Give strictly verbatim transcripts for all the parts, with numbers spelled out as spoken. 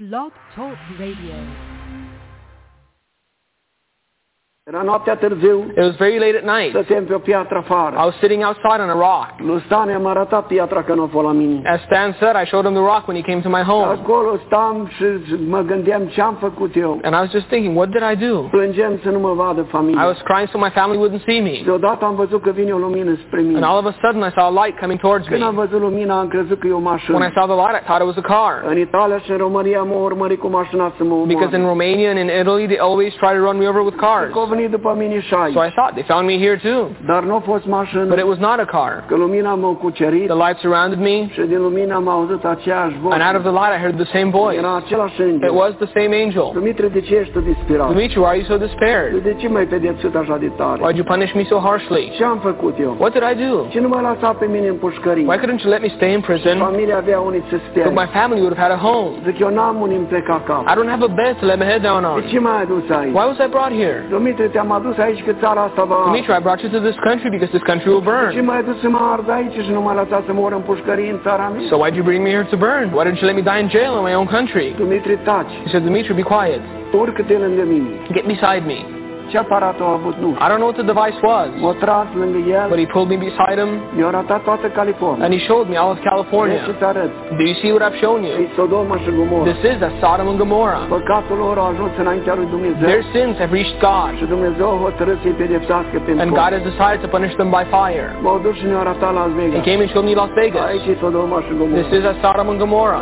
Blog Talk Radio. It was very late at night. I was sitting outside on a rock. As Stan said, I showed him the rock when he came to my home. And I was just thinking, what did I do? I was crying so my family wouldn't see me. And all of a sudden I saw a light coming towards me. When I saw the light, I thought it was a car. Because in Romania and in Italy, they always try to run me over with cars. So I thought they found me here too. But it was not a car. The light surrounded me. And out of the light I heard the same voice. It was the same angel. Dumitru, are you so despaired? Why did you punish me so harshly? What did I do? Why couldn't you let me stay in prison? But my family would have had a home. I don't have a bed to lay my head down on. Why was I brought here? Dumitru, I brought you to this country because this country will burn. So why did you bring me here to burn? Why didn't you let me die in jail in my own country? He said, Dumitru, be quiet. Get beside me. I don't know what the device was, but he pulled me beside him, and he showed me all of California. Do you see what I've shown you? This is a Sodom and Gomorrah. Their sins have reached God, and God has decided to punish them by fire. He came and showed me Las Vegas. This is a Sodom and Gomorrah,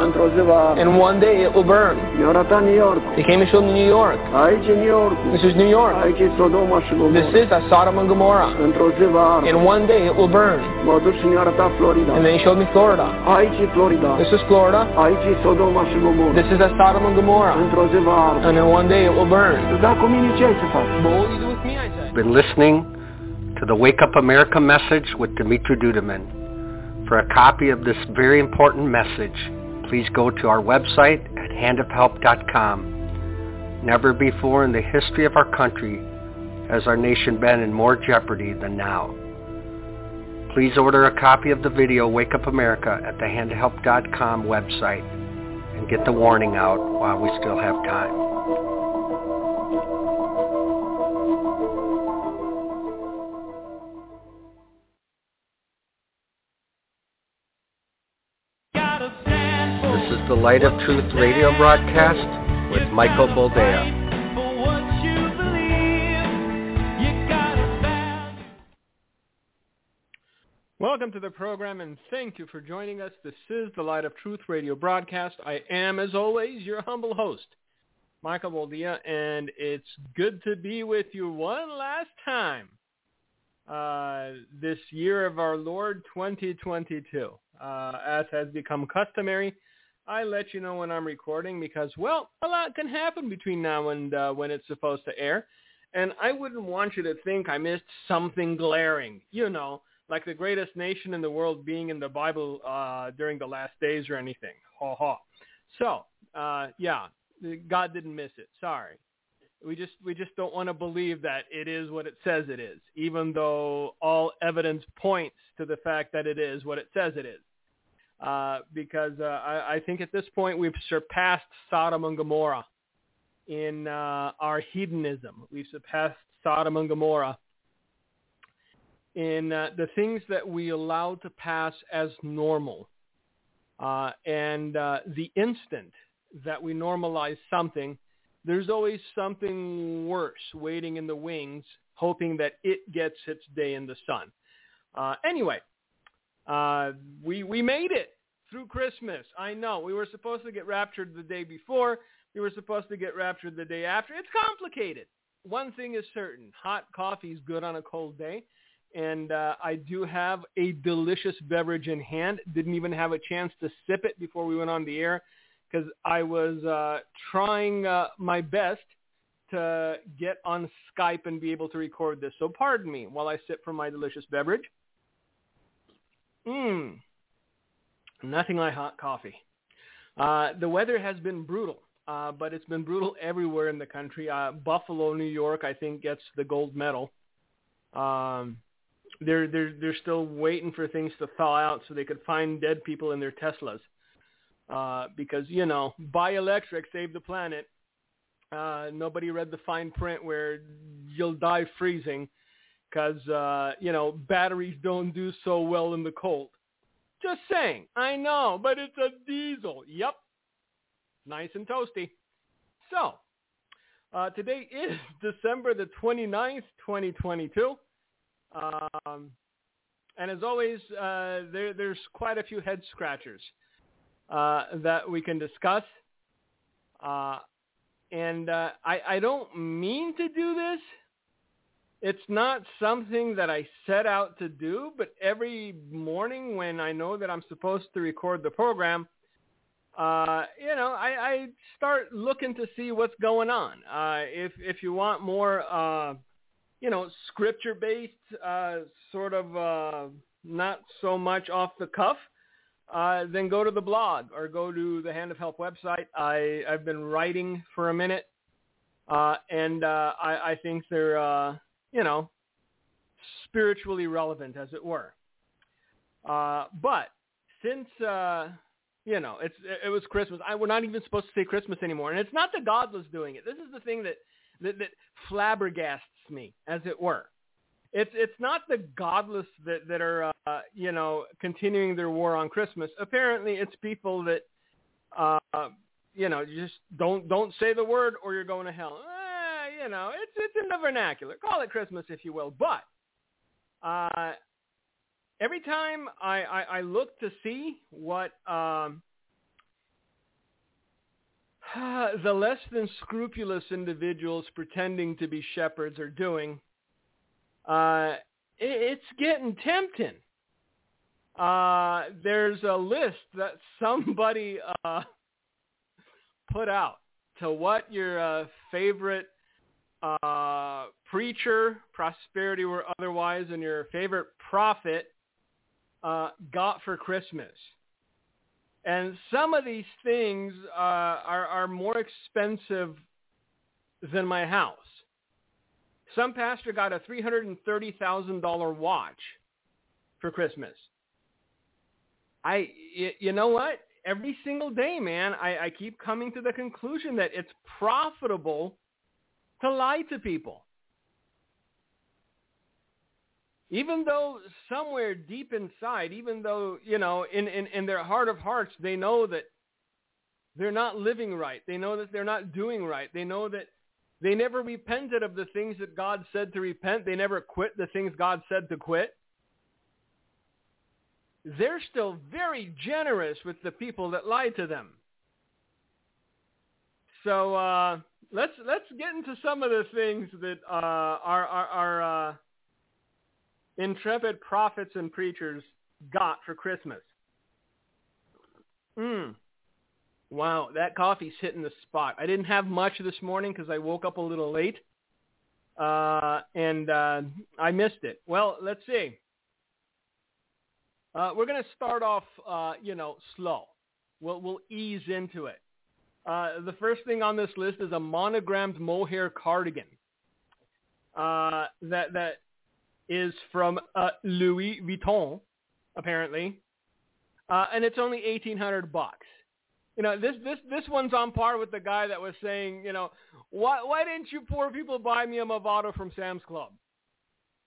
and one day it will burn. He came and showed me New York. This is New York. This is a Sodom and Gomorrah. In one day it will burn. And then he showed me Florida. This is Florida. This is a Sodom and Gomorrah. And in one day it will burn. You've been listening to the Wake Up America message with Dumitru Duduman. For a copy of this very important message, please go to our website at hand of help dot com. Never before in the history of our country has our nation been in more jeopardy than now. Please order a copy of the video Wake Up America at the hand help dot com website and get the warning out while we still have time. This is the Light of Truth radio broadcast with Michael Boldea. Welcome to the program, and thank you for joining us. This is the Light of Truth radio broadcast. I am, as always, your humble host, Michael Boldea, and it's good to be with you one last time uh, this year of our Lord twenty twenty-two. Uh, as has become customary, I let you know when I'm recording because, well, a lot can happen between now and uh, when it's supposed to air. And I wouldn't want you to think I missed something glaring, you know, like the greatest nation in the world being in the Bible uh, during the last days or anything. Ha ha. So, uh, yeah, God didn't miss it. Sorry. We just we just don't want to believe that it is what it says it is, even though all evidence points to the fact that it is what it says it is. Uh, because uh, I, I think at this point we've surpassed Sodom and Gomorrah in uh, our hedonism. We've surpassed Sodom and Gomorrah in uh, the things that we allow to pass as normal. Uh, and uh, the instant that we normalize something, there's always something worse waiting in the wings, hoping that it gets its day in the sun. Uh, anyway. Uh, we we made it through Christmas. I know. We were supposed to get raptured the day before. We were supposed to get raptured the day after. It's complicated. One thing is certain. Hot coffee is good on a cold day. And uh, I do have a delicious beverage in hand. Didn't even have a chance to sip it before we went on the air because I was uh, trying uh, my best to get on Skype and be able to record this. So pardon me while I sip from my delicious beverage. Mmm, nothing like hot coffee. Uh, the weather has been brutal, uh, but it's been brutal everywhere in the country. Uh, Buffalo, New York, I think gets the gold medal. Um, they're, they're, they're still waiting for things to thaw out so they could find dead people in their Teslas. uh, because, you know, buy electric, save the planet. Uh, nobody read the fine print where you'll die freezing because, uh, you know, batteries don't do so well in the cold. Just saying. I know, but it's a diesel. Yep. Nice and toasty. So, uh, today is December the twenty-ninth, twenty twenty-two. Um, and as always, uh, there, there's quite a few head scratchers uh, that we can discuss. Uh, and uh, I, I don't mean to do this. It's not something that I set out to do, but every morning when I know that I'm supposed to record the program, uh, you know, I, I start looking to see what's going on. Uh, if if you want more, uh, you know, scripture-based, uh, sort of uh, not so much off the cuff, uh, then go to the blog or go to the Hand of Help website. I, I've been writing for a minute, uh, and uh, I, I think they're... Uh, you know, spiritually relevant, as it were. Uh, but since, uh, you know, it's it was Christmas. I, we're not even supposed to say Christmas anymore. And it's not the godless doing it. This is the thing that, that, that flabbergasts me, as it were. It's it's not the godless that, that are, uh, you know, continuing their war on Christmas. Apparently, it's people that, uh, you know, just don't don't say the word or you're going to hell. You know, it's it's in the vernacular. Call it Christmas, if you will. But uh, every time I, I, I look to see what um, the less than scrupulous individuals pretending to be shepherds are doing, uh, it, it's getting tempting. Uh, there's a list that somebody uh, put out to what your uh, favorite Uh, preacher, prosperity or otherwise, and your favorite prophet uh, got for Christmas. And some of these things uh, are, are more expensive than my house. Some pastor got a three hundred thirty thousand dollars watch for Christmas. I, you know what? Every single day, man, I, I keep coming to the conclusion that it's profitable to lie to people. Even though somewhere deep inside, even though, you know, in, in, in their heart of hearts, they know that they're not living right. They know that they're not doing right. They know that they never repented of the things that God said to repent. They never quit the things God said to quit. They're still very generous with the people that lie to them. So, uh... Let's let's get into some of the things that uh, our, our, our uh, intrepid prophets and preachers got for Christmas. Mm. Wow, that coffee's hitting the spot. I didn't have much this morning because I woke up a little late, uh, and uh, I missed it. Well, let's see. Uh, we're going to start off, uh, you know, slow. We'll, we'll ease into it. Uh, the first thing on this list is a monogrammed mohair cardigan uh, that that is from uh, Louis Vuitton, apparently, uh, and it's only eighteen hundred bucks. You know, this this this one's on par with the guy that was saying, you know, why why didn't you poor people buy me a Movado from Sam's Club?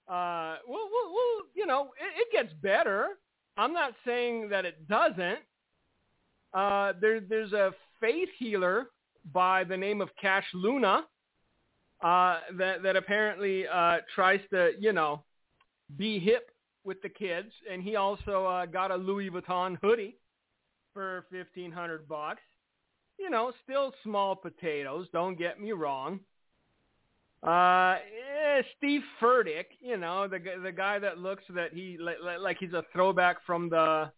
Uh, well, well, well, you know, it, it gets better. I'm not saying that it doesn't. Uh, there there's a faith healer by the name of Cash Luna uh, that, that apparently uh, tries to, you know, be hip with the kids. And he also uh, got a Louis Vuitton hoodie for fifteen hundred bucks. You know, still small potatoes. Don't get me wrong. Uh, eh, Steve Furtick, you know, the, the guy that looks that he like, like he's a throwback from the,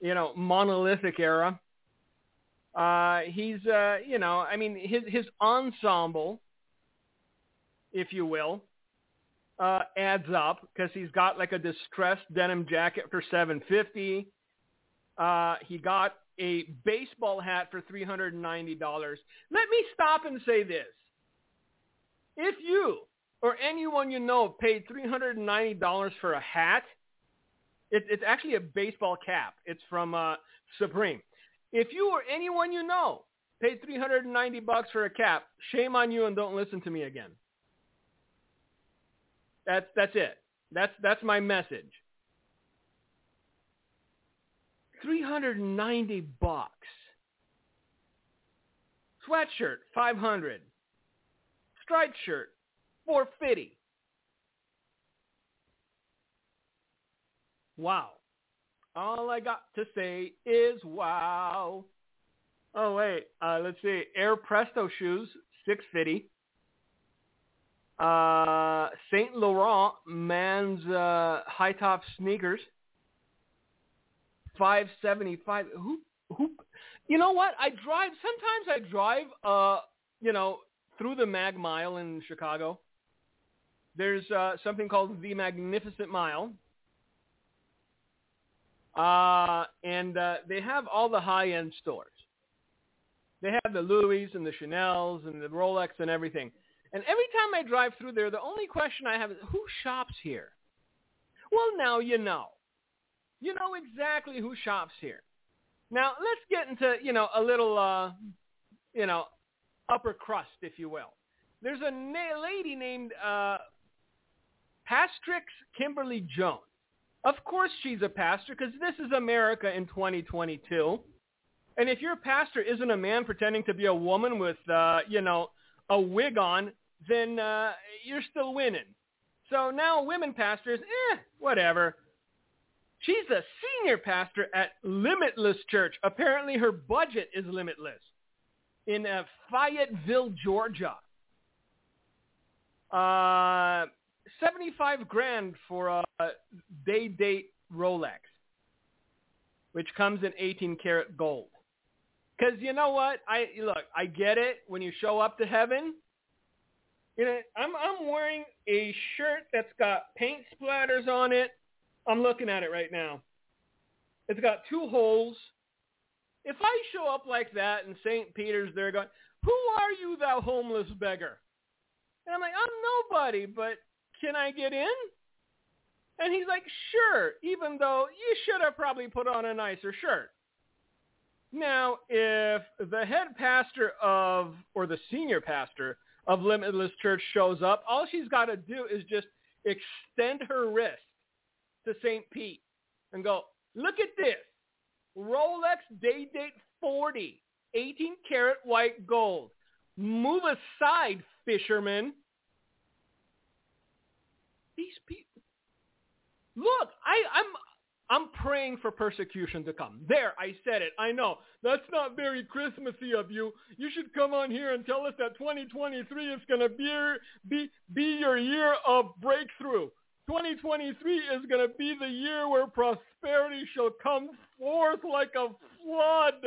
you know, monolithic era. Uh, he's, uh, you know, I mean, his, his ensemble, if you will, uh, adds up because he's got like a distressed denim jacket for seven hundred fifty dollars. Uh, he got a baseball hat for three hundred ninety dollars. Let me stop and say this. If you or anyone you know paid three hundred ninety dollars for a hat, it, it's actually a baseball cap. It's from uh, Supreme. If you or anyone you know paid three hundred ninety bucks for a cap, shame on you and don't listen to me again. That's that's it. That's that's my message. three hundred ninety bucks. Sweatshirt, five hundred. Striped shirt, four fifty. Wow. All I got to say is wow. Oh, wait. Uh, let's see. Air Presto shoes, six fifty. Uh, Saint Laurent man's uh, high-top sneakers, five seventy-five. Who, who, you know what? I drive, sometimes I drive, uh, you know, through the Mag Mile in Chicago. There's uh, something called the Magnificent Mile. Uh, and uh, they have all the high-end stores. They have the Louis and the Chanels and the Rolex and everything. And every time I drive through there, the only question I have is, who shops here? Well, now you know. You know exactly who shops here. Now, let's get into, you know, a little, uh, you know, upper crust, if you will. There's a na- lady named uh, Pastrix Kimberly Jones. Of course she's a pastor, because this is America in twenty twenty-two. And if your pastor isn't a man pretending to be a woman with, uh, you know, a wig on, then uh, you're still winning. So now women pastors, eh, whatever. She's a senior pastor at Limitless Church. Apparently her budget is limitless in uh, Fayetteville, Georgia. Uh, seventy-five grand for a day date Rolex, which comes in eighteen karat gold. Because you know what? I look, I get it. When you show up to heaven, you know, I'm I'm wearing a shirt that's got paint splatters on it. I'm looking at it right now. It's got two holes. If I show up like that in Saint Peter's, they're going, "Who are you, thou homeless beggar?" And I'm like, "I'm nobody, but can I get in?" And he's like, "Sure," even though you should have probably put on a nicer shirt. Now, if the head pastor of, or the senior pastor of Limitless Church shows up, all she's got to do is just extend her wrist to Saint Pete and go, "Look at this, Rolex Day Date forty, eighteen karat white gold. Move aside, fisherman." These people, look, I, I'm... I'm praying for persecution to come. There, I said it. I know. That's not very Christmassy of you. You should come on here and tell us that twenty twenty-three is going to be, be, be your year of breakthrough. twenty twenty-three is going to be the year where prosperity shall come forth like a flood.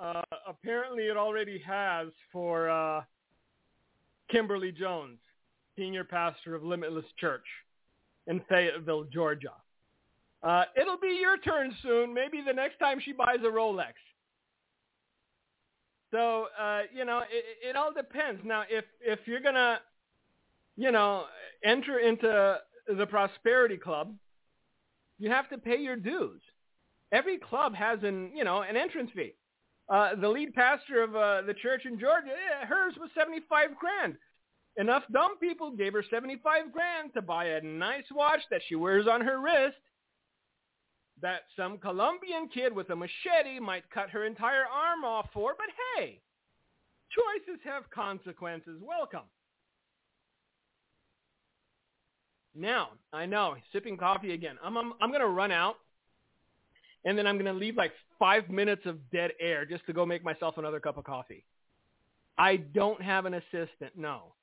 Uh, apparently, it already has for uh, Kimberly Jones, senior pastor of Limitless Church in Fayetteville, Georgia. Uh, it'll be your turn soon. Maybe the next time she buys a Rolex. So, uh, you know, it, it all depends. Now, if, if you're going to, you know, enter into the Prosperity Club, you have to pay your dues. Every club has an, you know, an entrance fee. Uh, the lead pastor of uh, the church in Georgia, yeah, hers was seventy-five grand. Enough dumb people gave her seventy-five grand to buy a nice watch that she wears on her wrist, that some Colombian kid with a machete might cut her entire arm off for, but hey, choices have consequences. Welcome. Now, I know, sipping coffee again. I'm I'm, I'm going to run out, and then I'm going to leave like five minutes of dead air just to go make myself another cup of coffee. I don't have an assistant, no.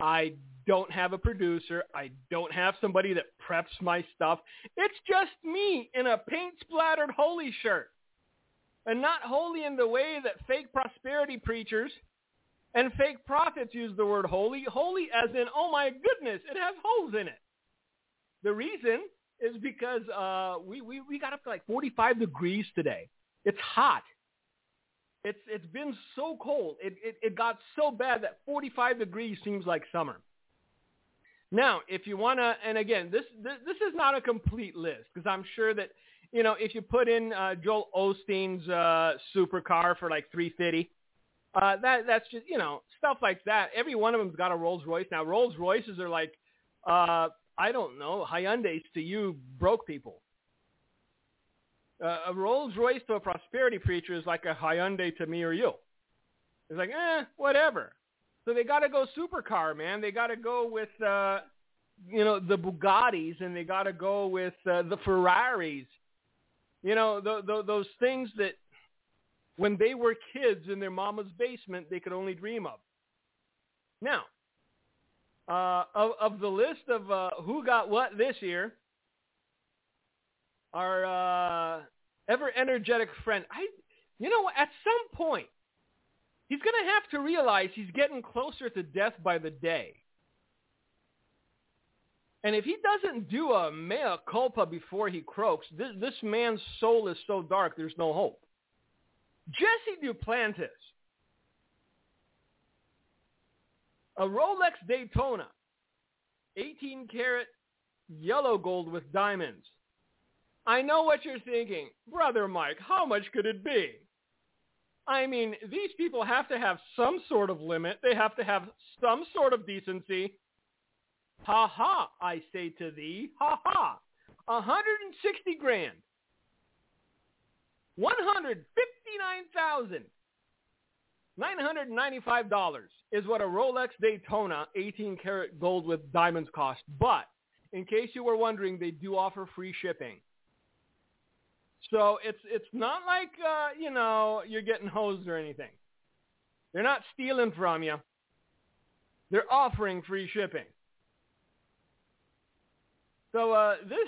I don't have a producer. I don't have somebody that preps my stuff. It's just me in a paint-splattered holy shirt. And not holy in the way that fake prosperity preachers and fake prophets use the word holy. Holy as in, oh my goodness, it has holes in it. The reason is because uh, we, we, we got up to like forty-five degrees today. It's hot. It's It's been so cold. It, it it got so bad that forty-five degrees seems like summer. Now, if you want to, and again, this, this this is not a complete list, because I'm sure that you know, if you put in uh, Joel Osteen's uh, supercar for like three fifty, uh, that that's just, you know, stuff like that. Every one of them's got a Rolls Royce. Now, Rolls Royces are like, uh, I don't know, Hyundais to you broke people. Uh, a Rolls Royce to a prosperity preacher is like a Hyundai to me or you. It's like, eh, whatever. So they got to go supercar, man. They got to go with, uh, you know, the Bugattis, and they got to go with uh, the Ferraris. You know, th- th- those things that when they were kids in their mama's basement, they could only dream of. Now, uh, of, of the list of uh, who got what this year, our uh, ever-energetic friend, I, you know, at some point, he's going to have to realize he's getting closer to death by the day. And if he doesn't do a mea culpa before he croaks, this, this man's soul is so dark, there's no hope. Jesse Duplantis, a Rolex Daytona, eighteen karat yellow gold with diamonds. I know what you're thinking. Brother Mike, how much could it be? I mean, these people have to have some sort of limit. They have to have some sort of decency. Ha ha, I say to thee, ha ha, one hundred sixty grand, one hundred fifty-nine thousand nine hundred ninety-five dollars is what a Rolex Daytona eighteen karat gold with diamonds cost. But in case you were wondering, they do offer free shipping. So it's it's not like, uh, you know, you're getting hosed or anything. They're not stealing from you. They're offering free shipping. So uh, this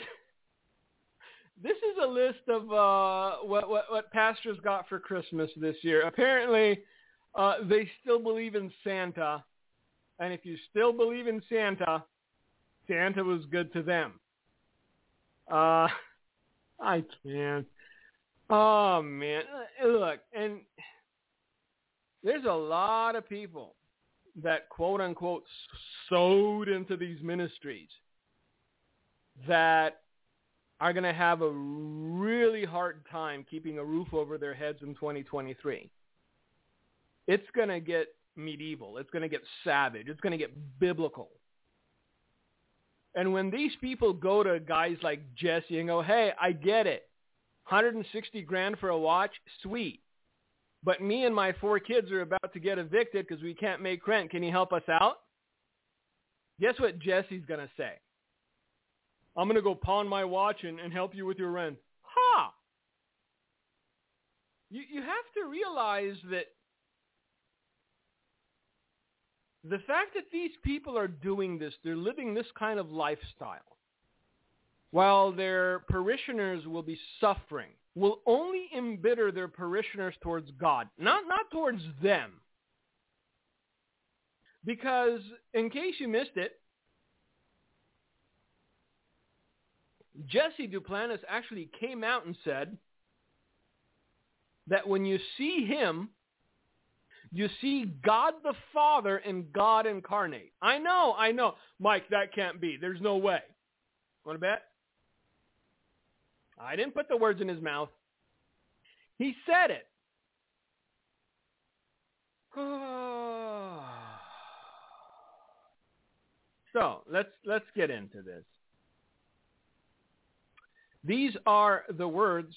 this is a list of uh, what, what what pastors got for Christmas this year. Apparently, uh, they still believe in Santa, and if you still believe in Santa, Santa was good to them. Uh, I can't. Oh man, look, and there's a lot of people that quote unquote sowed into these ministries that are going to have a really hard time keeping a roof over their heads in twenty twenty-three. It's going to get medieval. It's going to get savage. It's going to get biblical. And when these people go to guys like Jesse and go, hey, I get it. one hundred sixty grand for a watch? Sweet. But me and my four kids are about to get evicted because we can't make rent. Can you help us out? Guess what Jesse's going to say? I'm going to go pawn my watch and, and help you with your rent. Ha! You you have to realize that the fact that these people are doing this, they're living this kind of lifestyle, while their parishioners will be suffering, will only embitter their parishioners towards God, not not towards them. Because, in case you missed it, Jesse Duplantis actually came out and said that when you see him, you see God the Father and God incarnate. I know, I know. Mike, that can't be. There's no way. Want to bet? I didn't put the words in his mouth. He said it. So let's let's get into this. These are the words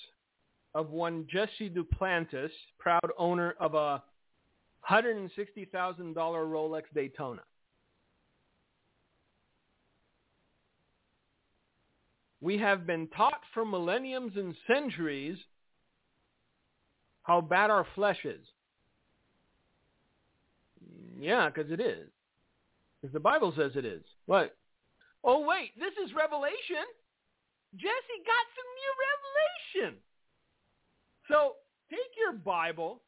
of one Jesse Duplantis, proud owner of a one hundred sixty thousand dollars Rolex Daytona. We have been taught for millenniums and centuries how bad our flesh is. Yeah, because it is. Because the Bible says it is. What? Oh, wait, this is Revelation. Jesse got some new revelation. So take your Bible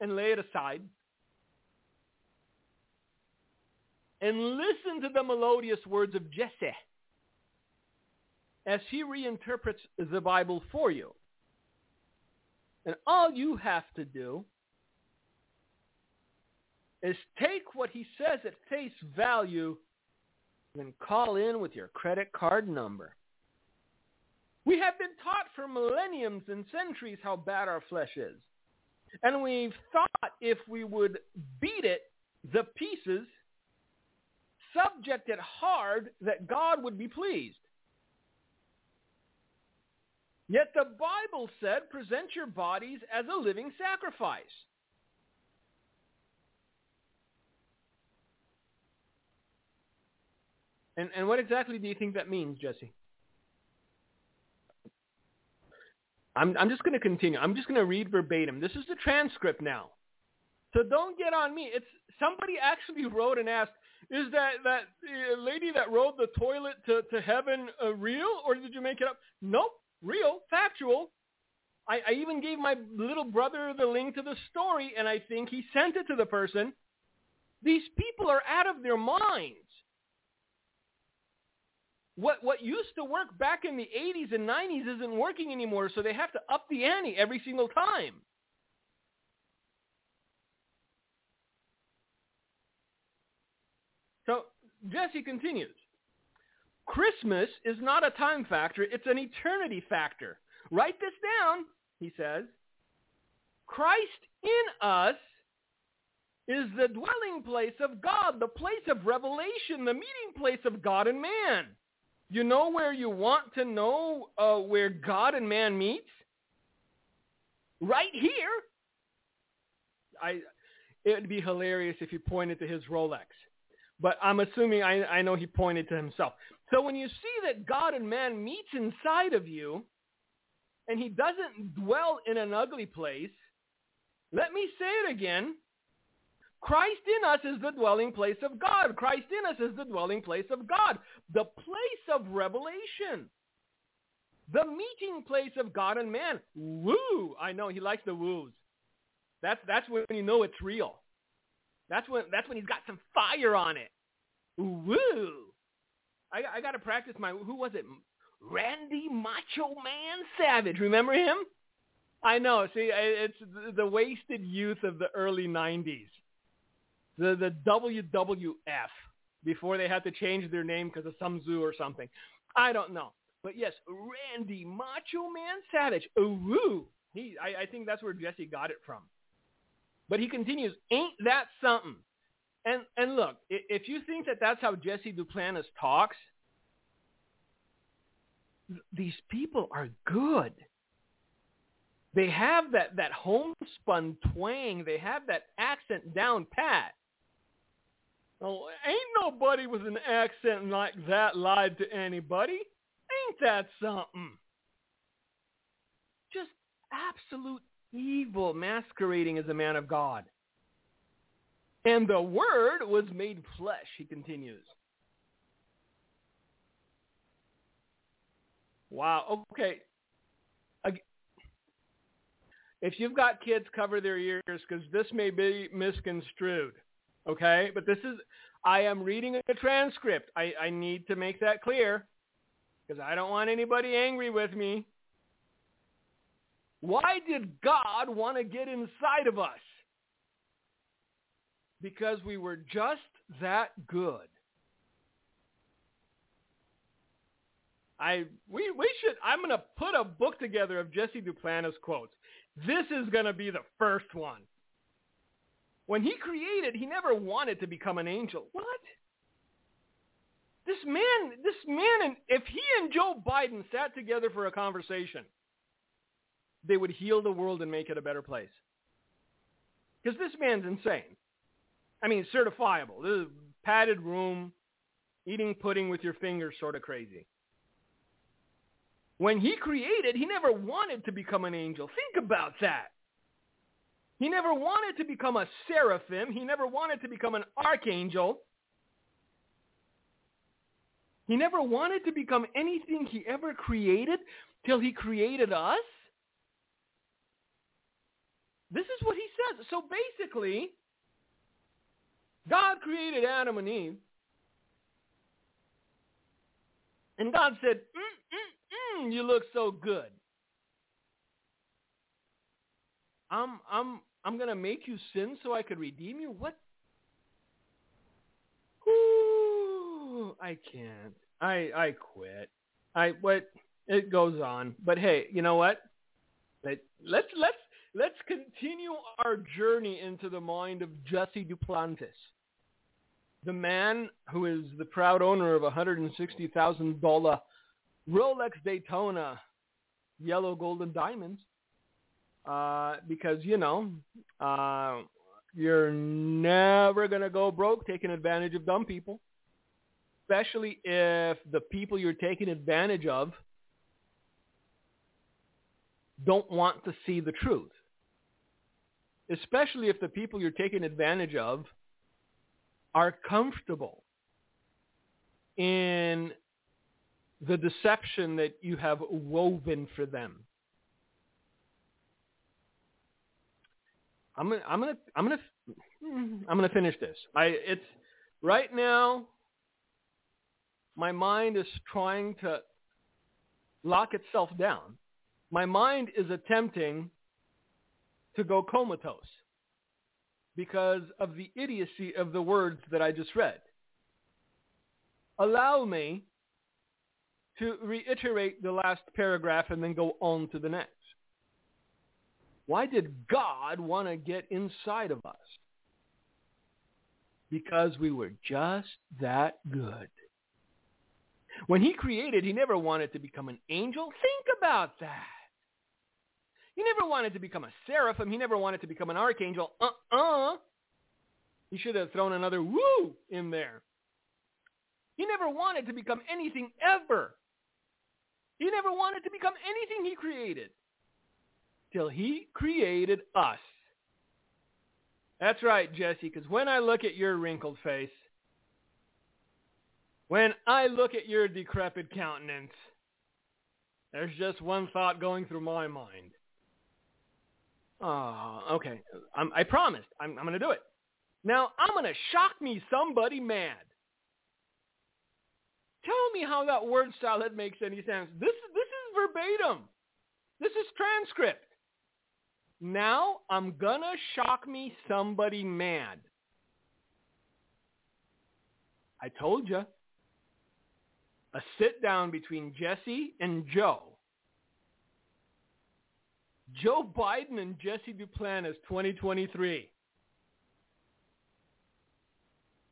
and lay it aside and listen to the melodious words of Jesse as he reinterprets the Bible for you. And all you have to do is take what he says at face value and call in with your credit card number. We have been taught for millenniums and centuries how bad our flesh is. And we've thought if we would beat it, the pieces, subject it hard, that God would be pleased. Yet the Bible said, present your bodies as a living sacrifice. And, and what exactly do you think that means, Jesse? I'm, I'm just going to continue. I'm just going to read verbatim. This is the transcript now. So don't get on me. It's somebody actually wrote and asked, is that, that uh, lady that rode the toilet to, to heaven uh, real, or did you make it up? Nope, real, factual. I, I even gave my little brother the link to the story, and I think he sent it to the person. These people are out of their minds. What what used to work back in the eighties and nineties isn't working anymore, so they have to up the ante every single time. So Jesse continues. Christmas is not a time factor, it's an eternity factor. Write this down, he says. Christ in us is the dwelling place of God, the place of revelation, the meeting place of God and man. You know where you want to know uh, where God and man meets? Right here. I, it would be hilarious if you pointed to his Rolex. But I'm assuming I, I know he pointed to himself. So when you see that God and man meets inside of you, and he doesn't dwell in an ugly place, let me say it again. Christ in us is the dwelling place of God. Christ in us is the dwelling place of God, the place of revelation, the meeting place of God and man. Woo! I know he likes the woos. That's that's when you know it's real. That's when that's when he's got some fire on it. Woo! I I gotta practice my. Who was it? Randy Macho Man Savage. Remember him? I know. See, it's the wasted youth of the early nineties. The, the W W F, before they had to change their name because of some zoo or something. I don't know. But yes, Randy Macho Man Savage. Ooh, he, I, I think that's where Jesse got it from. But he continues, ain't that something? And and look, if you think that that's how Jesse Duplantis talks, th- these people are good. They have that, that homespun twang. They have that accent down pat. Oh, ain't nobody with an accent like that lied to anybody. Ain't that something? Just absolute evil masquerading as a man of God. And the word was made flesh, he continues. Wow, okay. If you've got kids, cover their ears because this may be misconstrued, okay? But this is, I am reading a transcript. I, I need to make that clear because I don't want anybody angry with me. Why did God want to get inside of us? Because we were just that good. I we we should, I'm going to put a book together of Jesse Duplantis quotes. This is going to be the first one. When he created, he never wanted to become an angel. What? This man, this man, if he and Joe Biden sat together for a conversation, they would heal the world and make it a better place. Because this man's insane. I mean, certifiable. This is a padded room, eating pudding with your fingers sort of crazy. When he created, he never wanted to become an angel. Think about that. He never wanted to become a seraphim. He never wanted to become an archangel. He never wanted to become anything he ever created till he created us. This is what he says. So basically, God created Adam and Eve. And God said, mm-mm. Mm, you look so good. I'm I'm I'm gonna make you sin so I could redeem you. What? Ooh, I can't. I I quit. I what? It goes on. But hey, you know what? Let's let's let's let's continue our journey into the mind of Jesse Duplantis, the man who is the proud owner of a one hundred sixty thousand dollars Rolex Daytona yellow, gold, and diamonds. Uh, because, you know, uh, you're never going to go broke taking advantage of dumb people, especially if the people you're taking advantage of don't want to see the truth, especially if the people you're taking advantage of are comfortable in the deception that you have woven for them. I'm gonna, I'm gonna, I'm gonna, I'm gonna finish this. I, it's right now. My mind is trying to lock itself down. My mind is attempting to go comatose because of the idiocy of the words that I just read. Allow me to reiterate the last paragraph and then go on to the next. Why did God want to get inside of us? Because we were just that good. When he created, he never wanted to become an angel. Think about that. He never wanted to become a seraphim. He never wanted to become an archangel. Uh-uh. He should have thrown another woo in there. He never wanted to become anything ever. He never wanted to become anything he created. Till he created us. That's right, Jesse, because when I look at your wrinkled face, when I look at your decrepit countenance, there's just one thought going through my mind. Oh, okay. I'm, I promised. I'm, I'm going to do it. Now, I'm going to shock me somebody mad. Tell me how that word salad makes any sense. This, this is verbatim. This is transcript. Now, I'm going to shock me somebody mad. I told you. A sit-down between Jesse and Joe. Joe Biden and Jesse Duplantis, twenty twenty-three.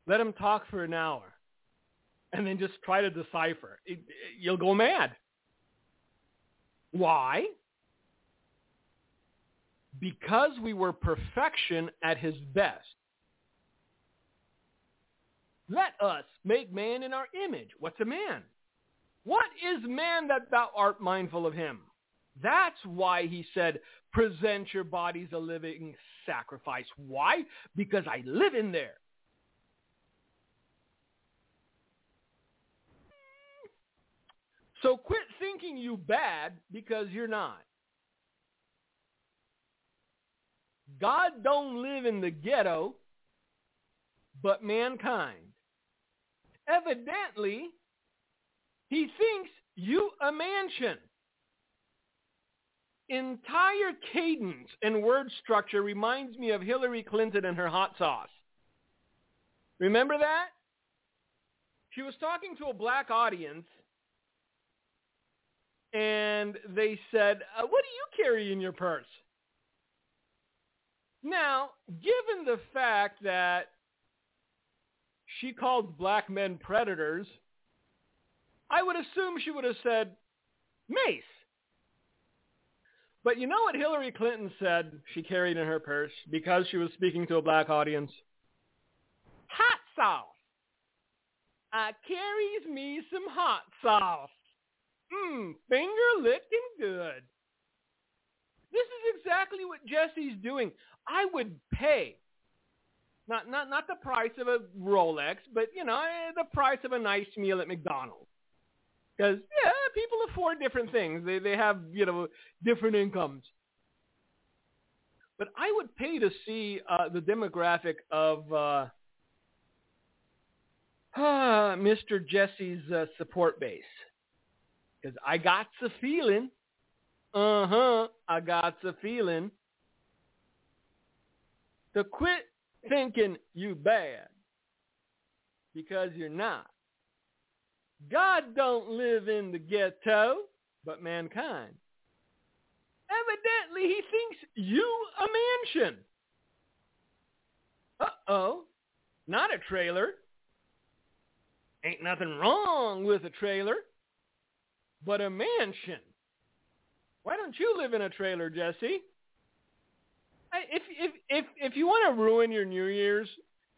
Let them talk for an hour and then just try to decipher. It, it, you'll go mad. Why? Because we were perfection at his best. Let us make man in our image. What's a man? What is man that thou art mindful of him? That's why he said, present your bodies a living sacrifice. Why? Because I live in there. So quit thinking you bad, because you're not. God don't live in the ghetto, but mankind. Evidently, he thinks you a mansion. Entire cadence and word structure reminds me of Hillary Clinton and her hot sauce. Remember that? She was talking to a black audience, and they said, uh, what do you carry in your purse? Now, given the fact that she called black men predators, I would assume she would have said, mace. But you know what Hillary Clinton said she carried in her purse because she was speaking to a black audience? Hot sauce. I carries me some hot sauce. Mmm, finger licking good. This is exactly what Jesse's doing. I would pay. Not not not the price of a Rolex, but, you know, the price of a nice meal at McDonald's. Because, yeah, people afford different things. They they have, you know, different incomes. But I would pay to see uh, the demographic of uh, uh, Mister Jesse's uh, support base. Because I got the feeling, uh-huh, I got the feeling to quit thinking you bad, because you're not. God don't live in the ghetto, but mankind. Evidently, he thinks you a mansion. Uh-oh, not a trailer. Ain't nothing wrong with a trailer, but a mansion. Why don't you live in a trailer, Jesse? I, if if if if you want to ruin your New Year's,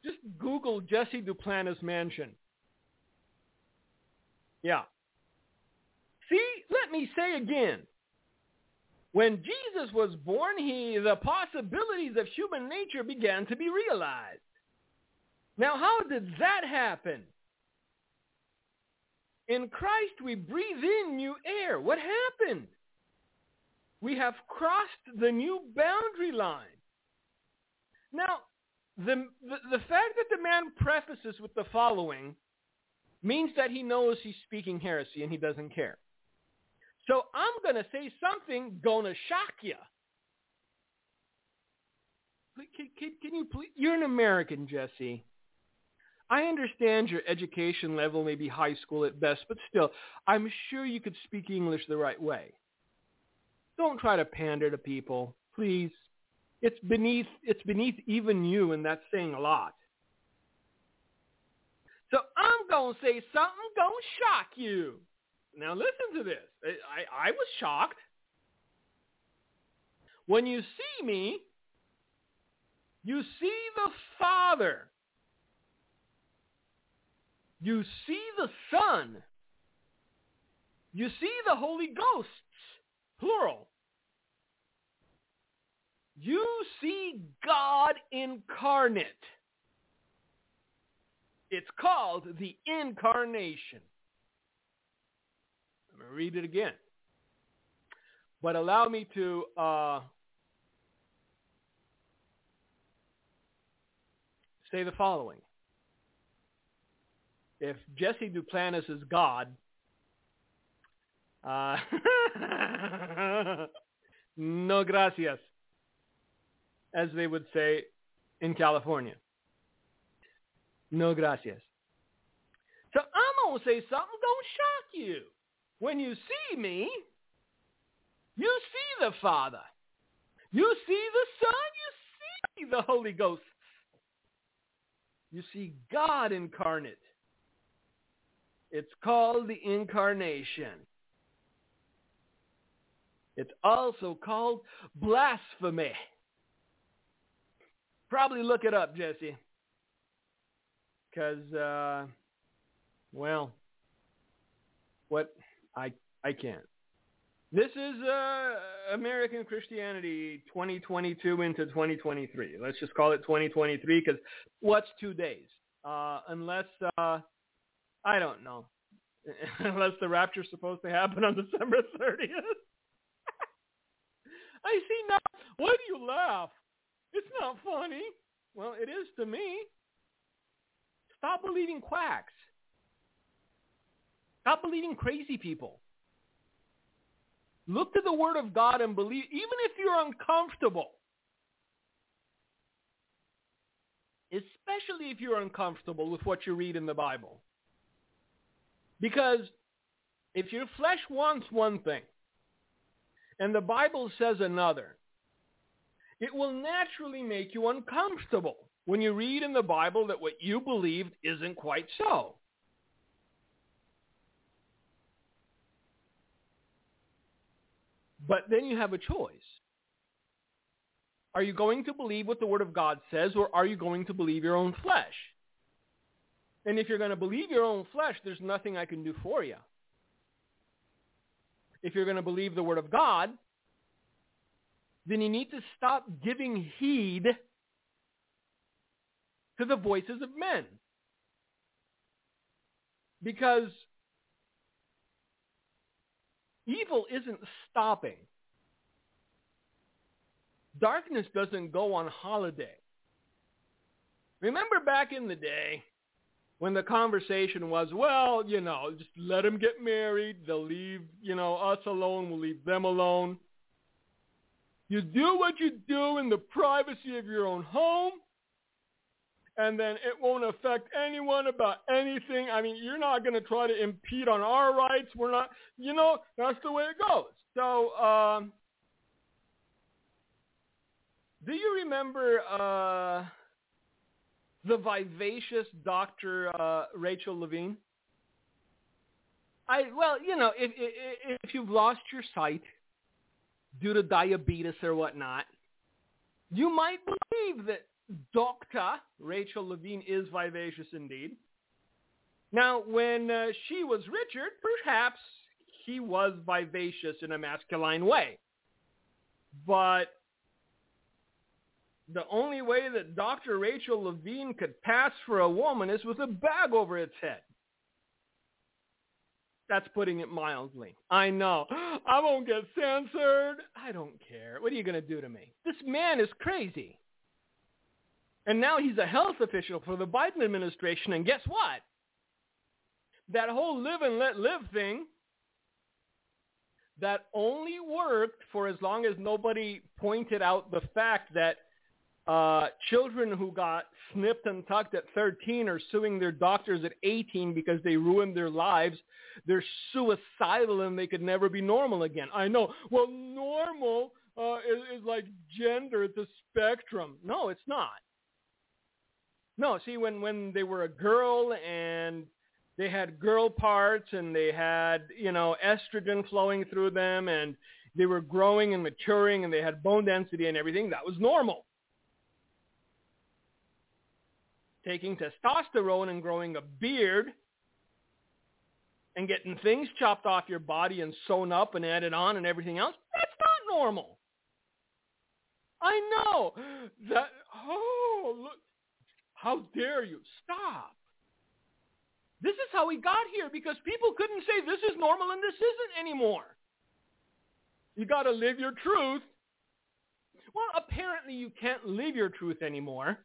just Google Jesse Duplantis mansion. Yeah. See, let me say again. When Jesus was born, he the possibilities of human nature began to be realized. Now, how did that happen? In Christ, we breathe in new air. What happened? We have crossed the new boundary line. Now, the, the, the fact that the man prefaces with the following means that he knows he's speaking heresy and he doesn't care. So I'm going to say something going to shock you. Can, can, can you please? You're an American, Jesse. I understand your education level may be high school at best, but still, I'm sure you could speak English the right way. Don't try to pander to people, please. It's beneath, it's beneath even you, and that's saying a lot. So I'm going to say something going to shock you. Now listen to this. I, I, I was shocked. When you see me, you see the Father. You see the Son. You see the Holy Ghosts, plural. You see God incarnate. It's called the incarnation. I'm going to read it again. But allow me to uh, say the following. If Jesse Duplantis is God, uh, no gracias, as they would say in California. No gracias. So I'm going to say something going to shock you. When you see me, you see the Father. You see the Son. You see the Holy Ghost. You see God incarnate. It's called the incarnation. It's also called blasphemy. Probably look it up, Jesse. Because, uh, well, what, I I can't. This is uh, American Christianity twenty twenty-two into twenty twenty-three. Let's just call it twenty twenty-three because what's two days? Uh, unless, uh, I don't know, unless the rapture's supposed to happen on December thirtieth. I see now. Why do you laugh? It's not funny. Well, it is to me. Stop believing quacks. Stop believing crazy people. Look to the Word of God and believe, even if you're uncomfortable. Especially if you're uncomfortable with what you read in the Bible. Because if your flesh wants one thing and the Bible says another, it will naturally make you uncomfortable when you read in the Bible that what you believed isn't quite so. But then you have a choice. Are you going to believe what the Word of God says, or are you going to believe your own flesh? And if you're going to believe your own flesh, there's nothing I can do for you. If you're going to believe the Word of God, then you need to stop giving heed to the voices of men. Because evil isn't stopping. Darkness doesn't go on holiday. Remember back in the day when the conversation was, well, you know, just let them get married. They'll leave, you know, us alone. We'll leave them alone. You do what you do in the privacy of your own home. and then it won't affect anyone about anything. I mean, you're not going to try to impede on our rights. We're not, you know, that's the way it goes. So, um, do you remember uh, the vivacious Doctor uh, Rachel Levine? I well, you know, if, if if you've lost your sight due to diabetes or whatnot, you might believe that Doctor Rachel Levine is vivacious indeed. Now, when uh, she was Richard, perhaps he was vivacious in a masculine way, but the only way that Doctor Rachel Levine could pass for a woman is with a bag over its head. That's putting it mildly. I know. I won't get censored. I don't care. What are you going to do to me? This man is crazy. And now he's a health official for the Biden administration. And guess what? That whole live and let live thing that only worked for as long as nobody pointed out the fact that Uh, children who got snipped and tucked at thirteen are suing their doctors at eighteen because they ruined their lives. They're suicidal and they could never be normal again. I know. Well, normal uh, is, is like gender. It's a spectrum. No, it's not. No, see, when, when they were a girl and they had girl parts and they had, you know, estrogen flowing through them and they were growing and maturing and they had bone density and everything, that was normal. Taking testosterone and growing a beard and getting things chopped off your body and sewn up and added on and everything else, that's not normal. I know. That, oh, look, how dare you? Stop. This is how we got here because people couldn't say this is normal and this isn't anymore. You got to live your truth. Well, apparently you can't live your truth anymore.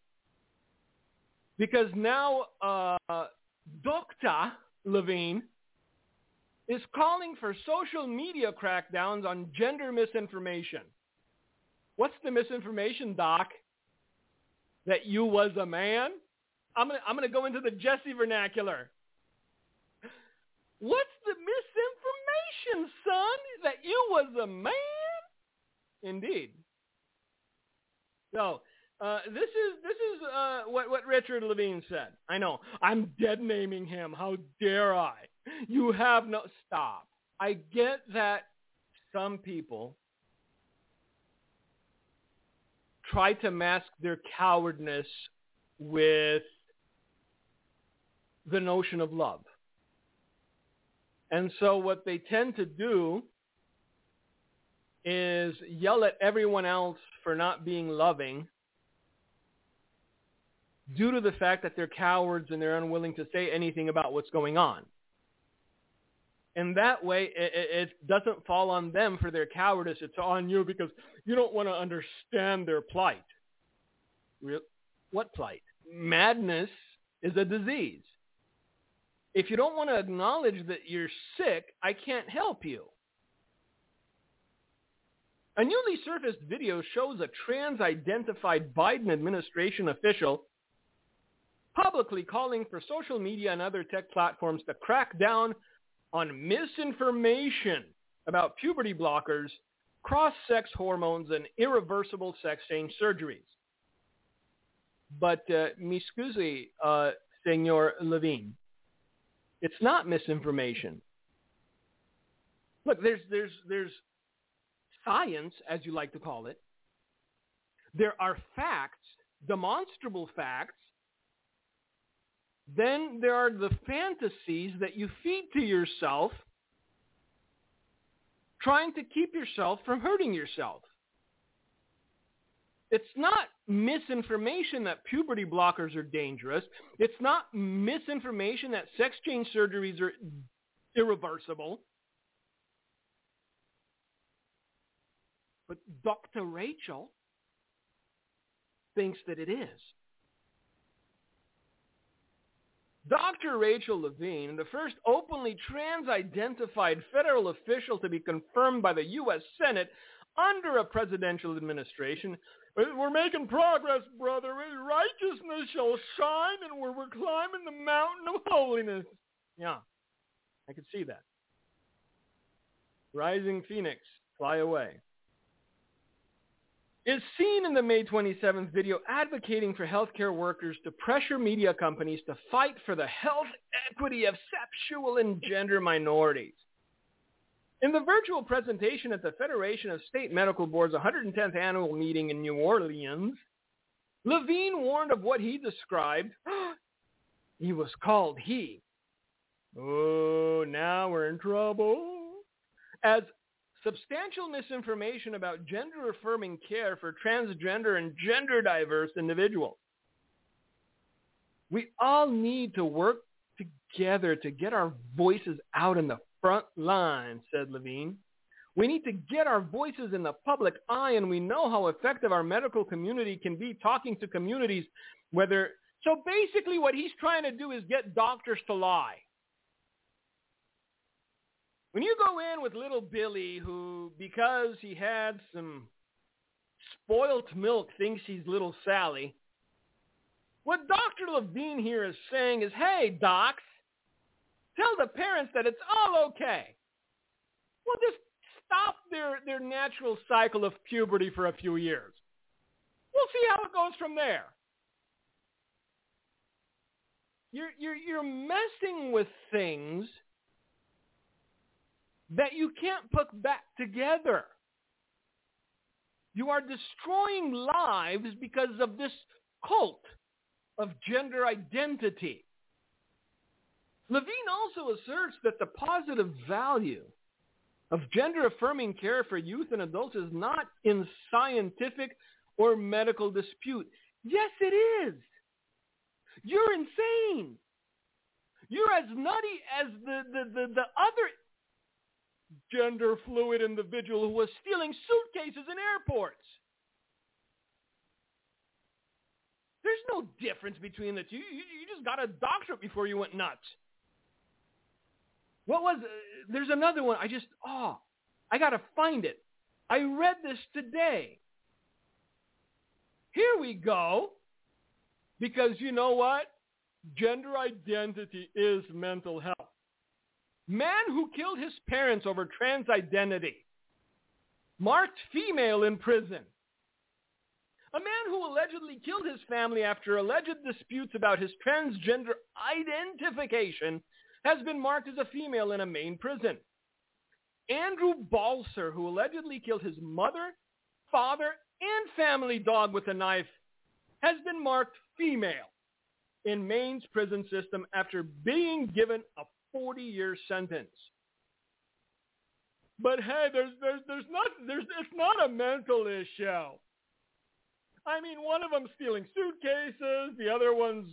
Because now uh, Doctor Levine is calling for social media crackdowns on gender misinformation. What's the misinformation, Doc? That you was a man? I'm gonna I'm gonna go into the Jesse vernacular. What's the misinformation, son? That you was a man? Indeed. So. Uh, this is this is uh, what what Richard Levine said. I know. I'm dead naming him. How dare I? You have no stop. I get that some people try to mask their cowardness with the notion of love. And so what they tend to do is yell at everyone else for not being loving, due to the fact that they're cowards and they're unwilling to say anything about what's going on. And that way, it, it doesn't fall on them for their cowardice. It's on you because you don't want to understand their plight. Real? What plight? Madness is a disease. If you don't want to acknowledge that you're sick, I can't help you. A newly surfaced video shows a trans-identified Biden administration official publicly calling for social media and other tech platforms to crack down on misinformation about puberty blockers, cross-sex hormones, and irreversible sex change surgeries. But uh, mi scusi, uh, Senor Levine, it's not misinformation. Look, there's there's there's science, as you like to call it. There are facts, demonstrable facts. Then there are the fantasies that you feed to yourself, trying to keep yourself from hurting yourself. It's not misinformation that puberty blockers are dangerous. It's not misinformation that sex change surgeries are irreversible. But Doctor Rachel thinks that it is. Doctor Rachel Levine, the first openly trans-identified federal official to be confirmed by the U S Senate under a presidential administration, We're making progress, brother. Righteousness shall shine, and we're, we're climbing the mountain of holiness. Yeah, I could see that. Rising Phoenix, fly away. Is seen in the May twenty-seventh video advocating for healthcare workers to pressure media companies to fight for the health equity of sexual and gender minorities. In the virtual presentation at the Federation of State Medical Board's one hundred tenth annual meeting in New Orleans, Levine warned of what he described. He was called he. Oh, now we're in trouble. As substantial misinformation about gender-affirming care for transgender and gender-diverse individuals. We all need to work together to get our voices out in the front line, said Levine. We need to get our voices in the public eye, and we know how effective our medical community can be talking to communities, whether... So basically what he's trying to do is get doctors to lie. When you go in with little Billy, who, because he had some spoilt milk, thinks he's little Sally, what Doctor Levine here is saying is, hey, docs, tell the parents that it's all okay. We'll just stop their, their natural cycle of puberty for a few years. We'll see how it goes from there. You're, you're, you're messing with things that you can't put back together. You are destroying lives because of this cult of gender identity. Levine also asserts that the positive value of gender-affirming care for youth and adults is not in scientific or medical dispute. Yes, it is. You're insane. You're as nutty as the, the, the, the other gender fluid individual who was stealing suitcases in airports. There's no difference between the two. You, you just got a doctorate before you went nuts. What was, uh, there's another one. I just, oh, I got to find it. I read this today. Here we go. Because you know what? Gender identity is mental health. Man who killed his parents over trans identity. Marked female in prison. A man who allegedly killed his family after alleged disputes about his transgender identification has been marked as a female in a Maine prison. Andrew Balser, who allegedly killed his mother, father, and family dog with a knife, has been marked female in Maine's prison system after being given a forty-year sentence. But hey, there's there's there's not there's it's not a mental issue. I mean, one of them's stealing suitcases, the other one's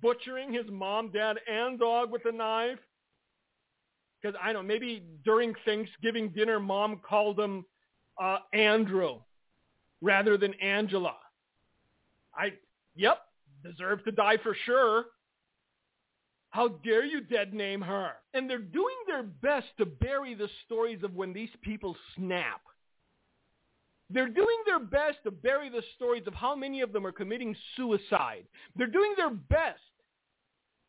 butchering his mom, dad, and dog with a knife. Because I don't know, maybe during Thanksgiving dinner, mom called him uh, Andrew rather than Angela. I yep deserves to die for sure. How dare you dead name her? And they're doing their best to bury the stories of when these people snap. They're doing their best to bury the stories of how many of them are committing suicide. They're doing their best.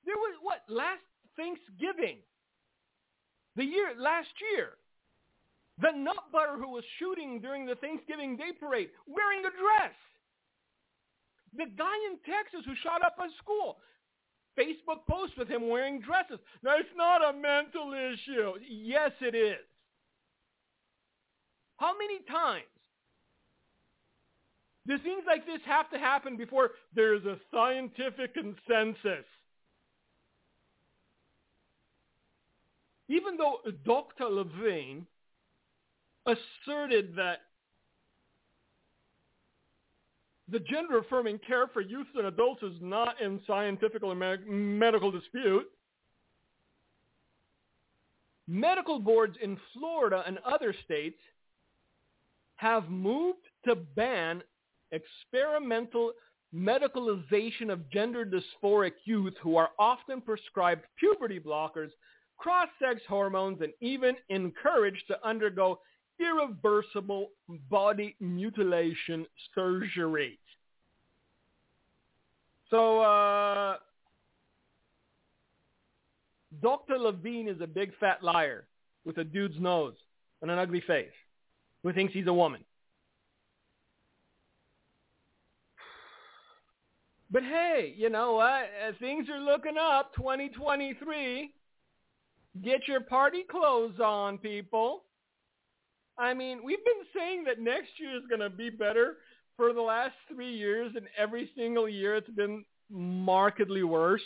There was, what, last Thanksgiving, the year, last year, the nut butter who was shooting during the Thanksgiving Day Parade wearing a dress. The guy in Texas who shot up a school. Facebook posts with him wearing dresses. That's not a mental issue. Yes, it is. How many times do things like this have to happen before there's a scientific consensus? Even though Doctor Levine asserted that the gender-affirming care for youth and adults is not in scientific or med- medical dispute. Medical boards in Florida and other states have moved to ban experimental medicalization of gender dysphoric youth who are often prescribed puberty blockers, cross-sex hormones, and even encouraged to undergo irreversible body mutilation surgery. So, uh, Doctor Levine is a big fat liar with a dude's nose and an ugly face who thinks he's a woman. But hey, you know what? Things are looking up. twenty twenty-three. Get your party clothes on, people. I mean, we've been saying that next year is going to be better for the last three years, and every single year it's been markedly worse.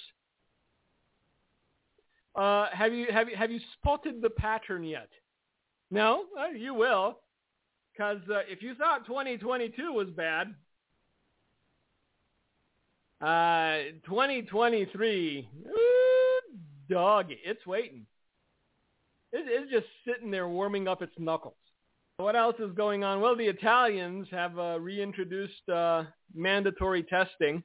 Uh, have you have you have you spotted the pattern yet? No, well, you will, because uh, if you thought twenty twenty-two was bad, uh, twenty twenty-three, ooh, dog, it's waiting. It, it's just sitting there warming up its knuckles. What else is going on? Well, the Italians have uh, reintroduced uh, mandatory testing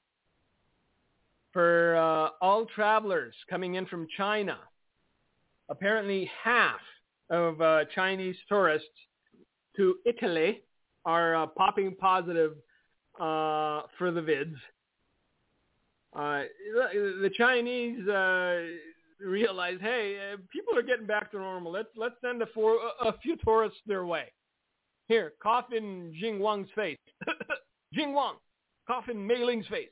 for uh, all travelers coming in from China. Apparently, half of uh, Chinese tourists to Italy are uh, popping positive uh, for the vids. Uh, the Chinese uh, realize, hey, uh, people are getting back to normal. Let's let's send a, for, a, a few tourists their way. Here, cough in Jing Wang's face. Jing Wang, cough in Mei Ling's face.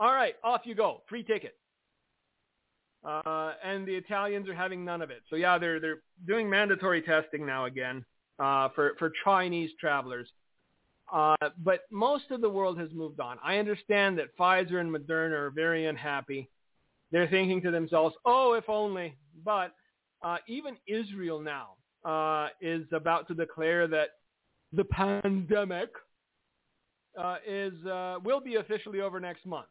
All right, off you go. Free ticket. Uh, and the Italians are having none of it. So yeah, they're they're doing mandatory testing now again uh, for for Chinese travelers. Uh, but most of the world has moved on. I understand that Pfizer and Moderna are very unhappy. They're thinking to themselves, "Oh, if only." But uh, even Israel now uh, is about to declare that the pandemic uh, is uh, will be officially over next month.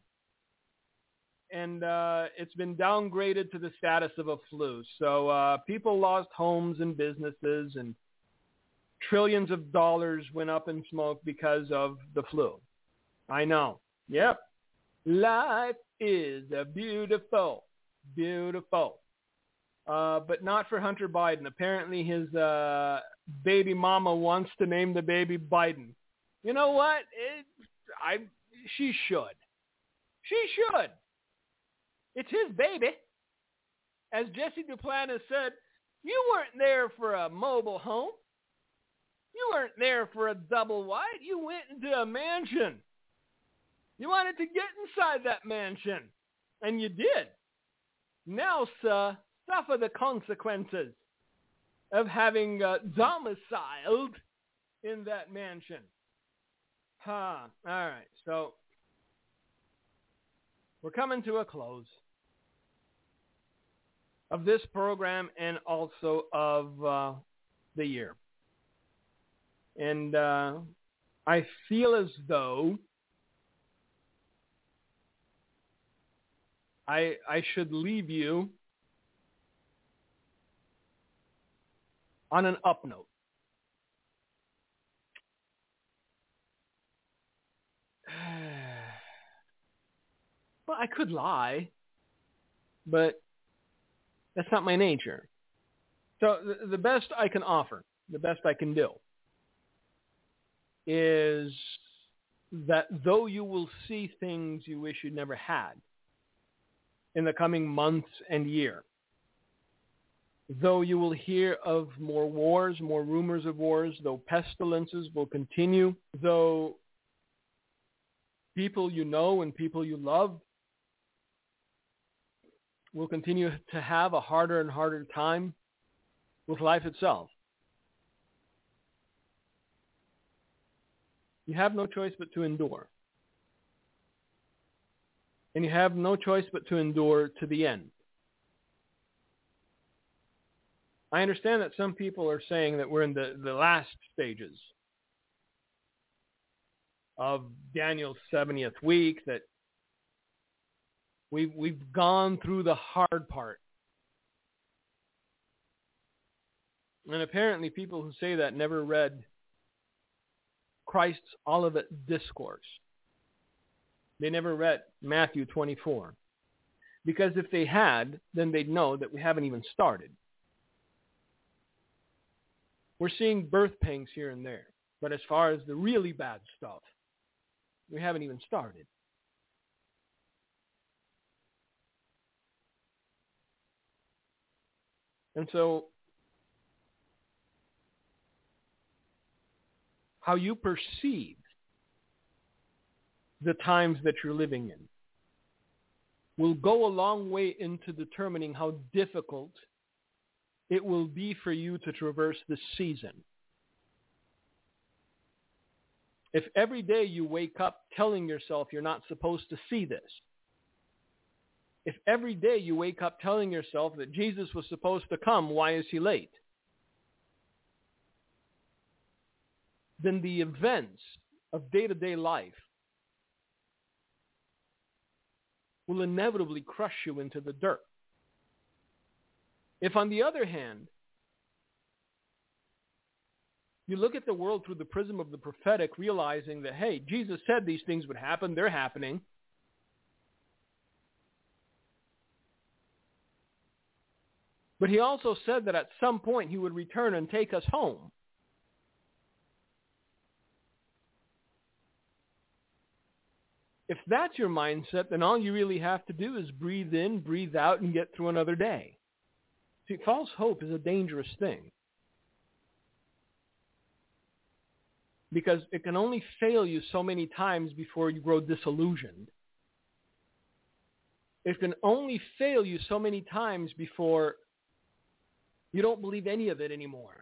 And uh, it's been downgraded to the status of a flu. So uh, people lost homes and businesses, and trillions of dollars went up in smoke because of the flu. I know. Yep. Life is a beautiful, beautiful. Uh, but not for Hunter Biden. Apparently his uh, baby mama wants to name the baby Biden. You know what? It, I. She should. She should. It's his baby. As Jesse Duplantis said, you weren't there for a mobile home. You weren't there for a double wide. You went into a mansion. You wanted to get inside that mansion. And you did. Now, sir, suffer the consequences of having uh, domiciled in that mansion. Ha. Huh. All right. So we're coming to a close of this program and also of uh, the year. And uh, I feel as though I I should leave you on an up note. Well, I could lie, but that's not my nature. So the, the best I can offer, the best I can do, is that though you will see things you wish you'd never had in the coming months and year, though you will hear of more wars, more rumors of wars, though pestilences will continue, though people you know and people you love will continue to have a harder and harder time with life itself, you have no choice but to endure. And you have no choice but to endure to the end. I understand that some people are saying that we're in the, the last stages of Daniel's seventieth week, that we've, we've gone through the hard part. And apparently people who say that never read Christ's Olivet Discourse. They never read Matthew twenty-four. Because if they had, then they'd know that we haven't even started. we're seeing birth pangs here and there. But as far as the really bad stuff, we haven't even started. And so how you perceive the times that you're living in will go a long way into determining how difficult it will be for you to traverse this season. If every day you wake up telling yourself you're not supposed to see this, if every day you wake up telling yourself that Jesus was supposed to come, why is he late? Then the events of day-to-day life will inevitably crush you into the dirt. If, on the other hand, you look at the world through the prism of the prophetic, realizing that, hey, Jesus said these things would happen, they're happening. But he also said that at some point he would return and take us home. If that's your mindset, then all you really have to do is breathe in, breathe out, and get through another day. See, false hope is a dangerous thing, because it can only fail you so many times before you grow disillusioned. It can only fail you so many times before you don't believe any of it anymore.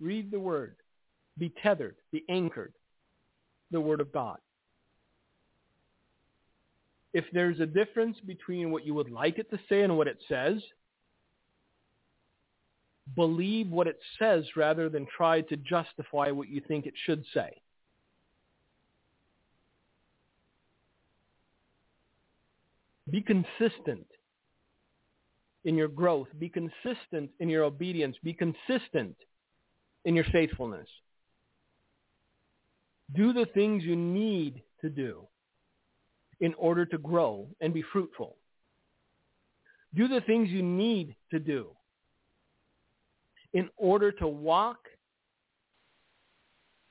Read the word. Be tethered. Be anchored. The word of God. If there's a difference between what you would like it to say and what it says, believe what it says rather than try to justify what you think it should say. Be consistent in your growth. Be consistent in your obedience. Be consistent in your faithfulness. Do the things you need to do in order to grow and be fruitful. Do the things you need to do in order to walk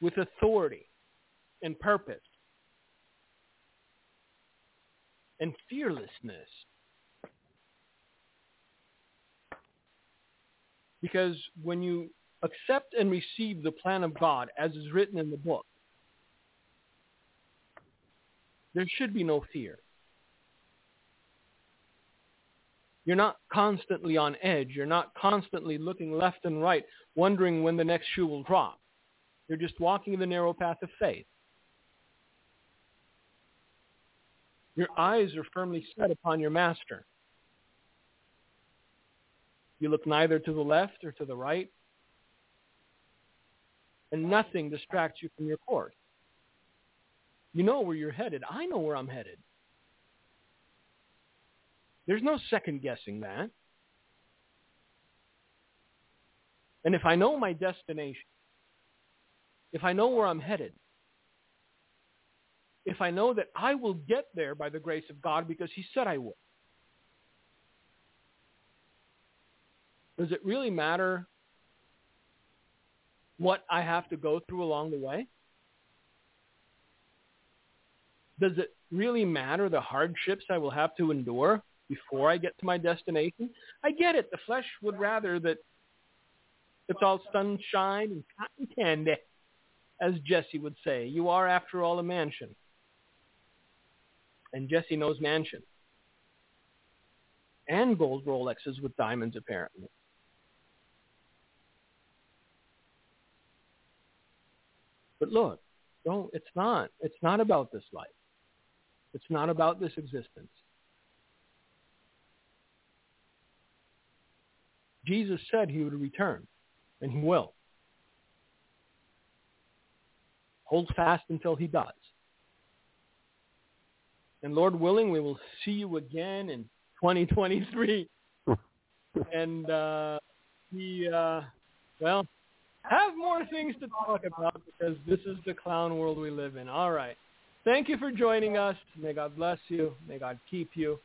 with authority and purpose and fearlessness. Because when you accept and receive the plan of God as is written in the book, there should be no fear. You're not constantly on edge. You're not constantly looking left and right, wondering when the next shoe will drop. You're just walking in the narrow path of faith. Your eyes are firmly set upon your master. You look neither to the left or to the right, and nothing distracts you from your course. You know where you're headed. I know where I'm headed. There's no second guessing that. And if I know my destination, if I know where I'm headed, if I know that I will get there by the grace of God because he said I would, does it really matter what I have to go through along the way? Does it really matter the hardships I will have to endure before I get to my destination? I get it. The flesh would rather that it's all sunshine and cotton candy, as Jesse would say. You are, after all, a mansion. And Jesse knows mansion. And gold Rolexes with diamonds, apparently. But look, no, it's not. It's not about this life. It's not about this existence. Jesus said he would return, and he will. Hold fast until he does. And Lord willing, we will see you again in twenty twenty-three. And uh, we, uh, well, have more things to talk about because this is the clown world we live in. All right. Thank you for joining us. May God bless you. May God keep you.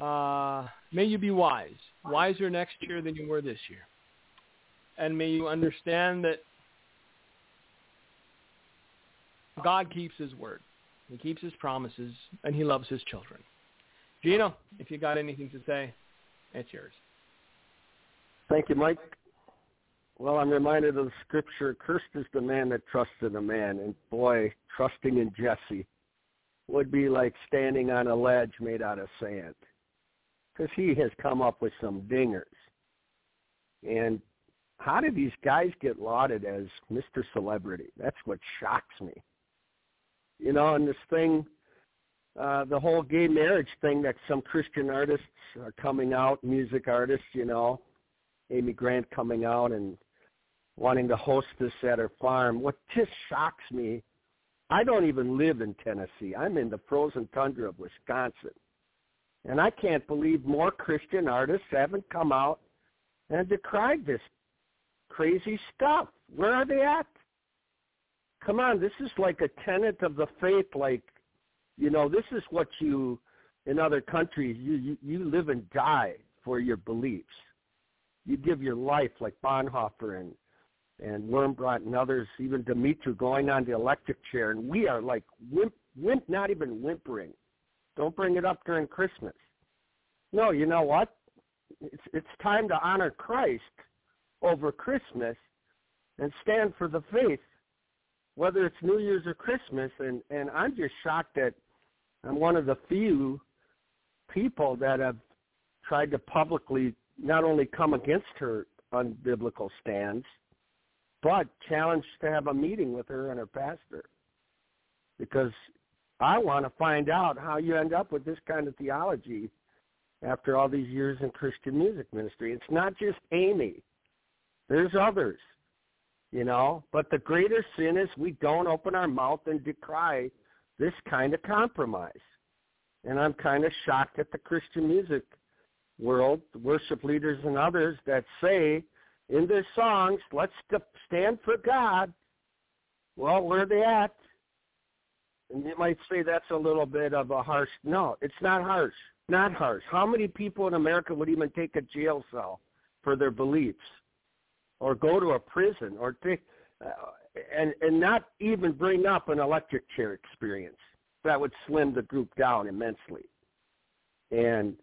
Uh, may you be wise, wiser next year than you were this year. And may you understand that God keeps his word. He keeps his promises, and he loves his children. Gino, if you got anything to say, it's yours. Thank you, Mike. Well, I'm reminded of the scripture, cursed is the man that trusts in a man. And boy, trusting in Jesse would be like standing on a ledge made out of sand, because he has come up with some dingers. And how do these guys get lauded as Mister Celebrity? That's what shocks me. You know, and this thing, uh, the whole gay marriage thing that some Christian artists are coming out, music artists, you know, Amy Grant coming out and wanting to host this at her farm. What just shocks me, I don't even live in Tennessee. I'm in the frozen tundra of Wisconsin. And I can't believe more Christian artists haven't come out and decried this crazy stuff. Where are they at? Come on, this is like a tenet of the faith, like, you know, this is what you, in other countries, you, you, you live and die for your beliefs. You give your life, like Bonhoeffer and, and Wurmbrand and others, even Dumitru going on the electric chair, and we are like wimp, wimp, not even whimpering. Don't bring it up during Christmas. No, you know what? It's, it's time to honor Christ over Christmas and stand for the faith, whether it's New Year's or Christmas. And, and I'm just shocked that I'm one of the few people that have tried to publicly not only come against her unbiblical stands, but challenged to have a meeting with her and her pastor, because I want to find out how you end up with this kind of theology after all these years in Christian music ministry. It's not just Amy. There's others, you know. But the greater sin is we don't open our mouth and decry this kind of compromise. And I'm kind of shocked at the Christian music world, worship leaders and others that say in their songs, let's stand for God. Well, where are they at? And you might say that's a little bit of a harsh. No, it's not harsh. Not harsh. How many people in America would even take a jail cell for their beliefs, or go to a prison, or take, uh, and, and not even bring up an electric chair experience? That would slim the group down immensely. And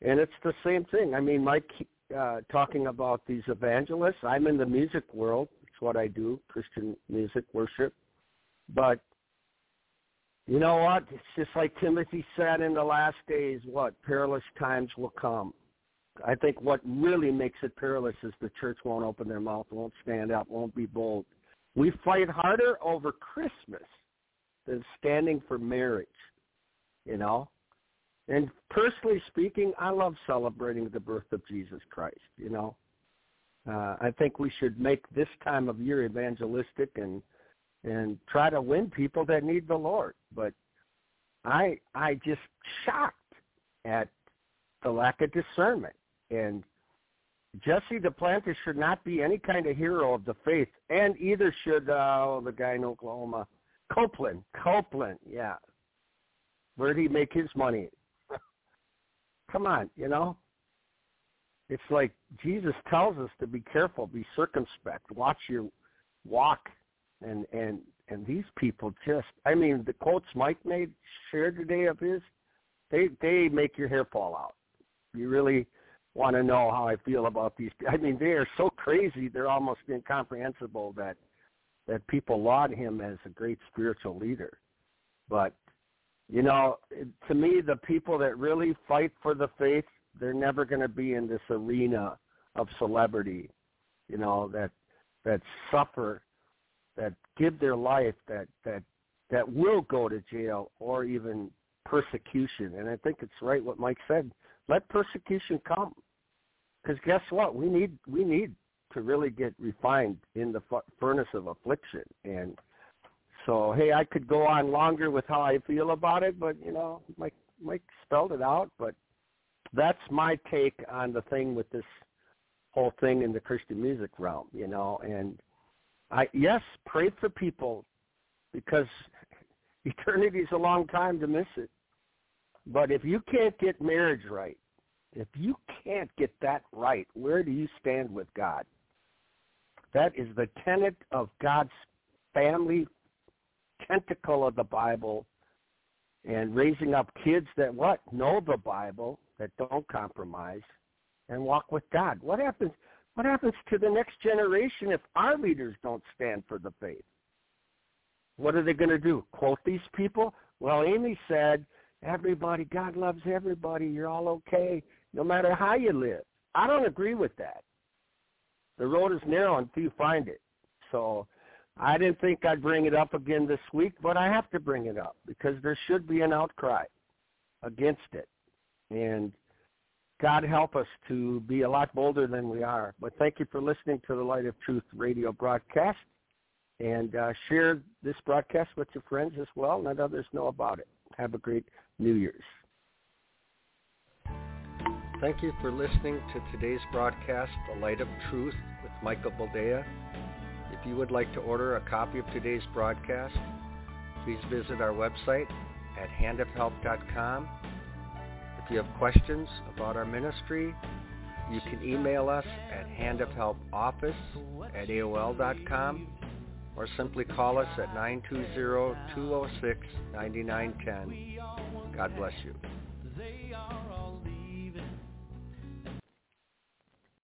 And it's the same thing. I mean, Mike, uh, talking about these evangelists, I'm in the music world. It's what I do, Christian music worship. But you know what? It's just like Timothy said, in the last days, what? Perilous times will come. I think what really makes it perilous is the church won't open their mouth, won't stand up, won't be bold. We fight harder over Christmas than standing for marriage, you know? And personally speaking, I love celebrating the birth of Jesus Christ, you know. Uh, I think we should make this time of year evangelistic and and try to win people that need the Lord. But I I just shocked at the lack of discernment. And Jesse Duplantis should not be any kind of hero of the faith, and either should, uh, oh, the guy in Oklahoma, Copeland, Copeland, yeah. Where did he make his money? Come on, you know. It's like Jesus tells us to be careful, be circumspect, watch your walk. And and, and these people just, I mean, the quotes Mike made, shared today of his, they, they make your hair fall out. You really want to know how I feel about these. I mean, they are so crazy, they're almost incomprehensible that, that people laud him as a great spiritual leader. But you know, to me, the people that really fight for the faith, they're never going to be in this arena of celebrity, you know, that that suffer, that give their life, that, that, that will go to jail or even persecution. And I think it's right what Mike said. Let persecution come, because guess what? We need, we need to really get refined in the fu- furnace of affliction. And so, hey, I could go on longer with how I feel about it, but, you know, Mike, Mike spelled it out. But that's my take on the thing with this whole thing in the Christian music realm, you know. And, I yes, pray for people, because eternity is a long time to miss it. But if you can't get marriage right, if you can't get that right, where do you stand with God? That is the tenet of God's family, tentacle of the Bible, and raising up kids that what? Know the Bible, that don't compromise, and walk with God. What happens? What happens to the next generation if our leaders don't stand for the faith? What are they going to do? Quote these people? Well, Amy said, everybody, God loves everybody. You're all okay, no matter how you live. I don't agree with that. The road is narrow until you find it. So I didn't think I'd bring it up again this week, but I have to bring it up because there should be an outcry against it. And God help us to be a lot bolder than we are. But thank you for listening to the Light of Truth radio broadcast. And uh, share this broadcast with your friends as well. Let others know about it. Have a great New Year's. Thank you for listening to today's broadcast, The Light of Truth with Michael Boldea. If you would like to order a copy of today's broadcast, please visit our website at hand of help dot com. If you have questions about our ministry, you can email us at hand of help office at A O L dot com or simply call us at nine two zero, two zero six, nine nine one zero. God bless you.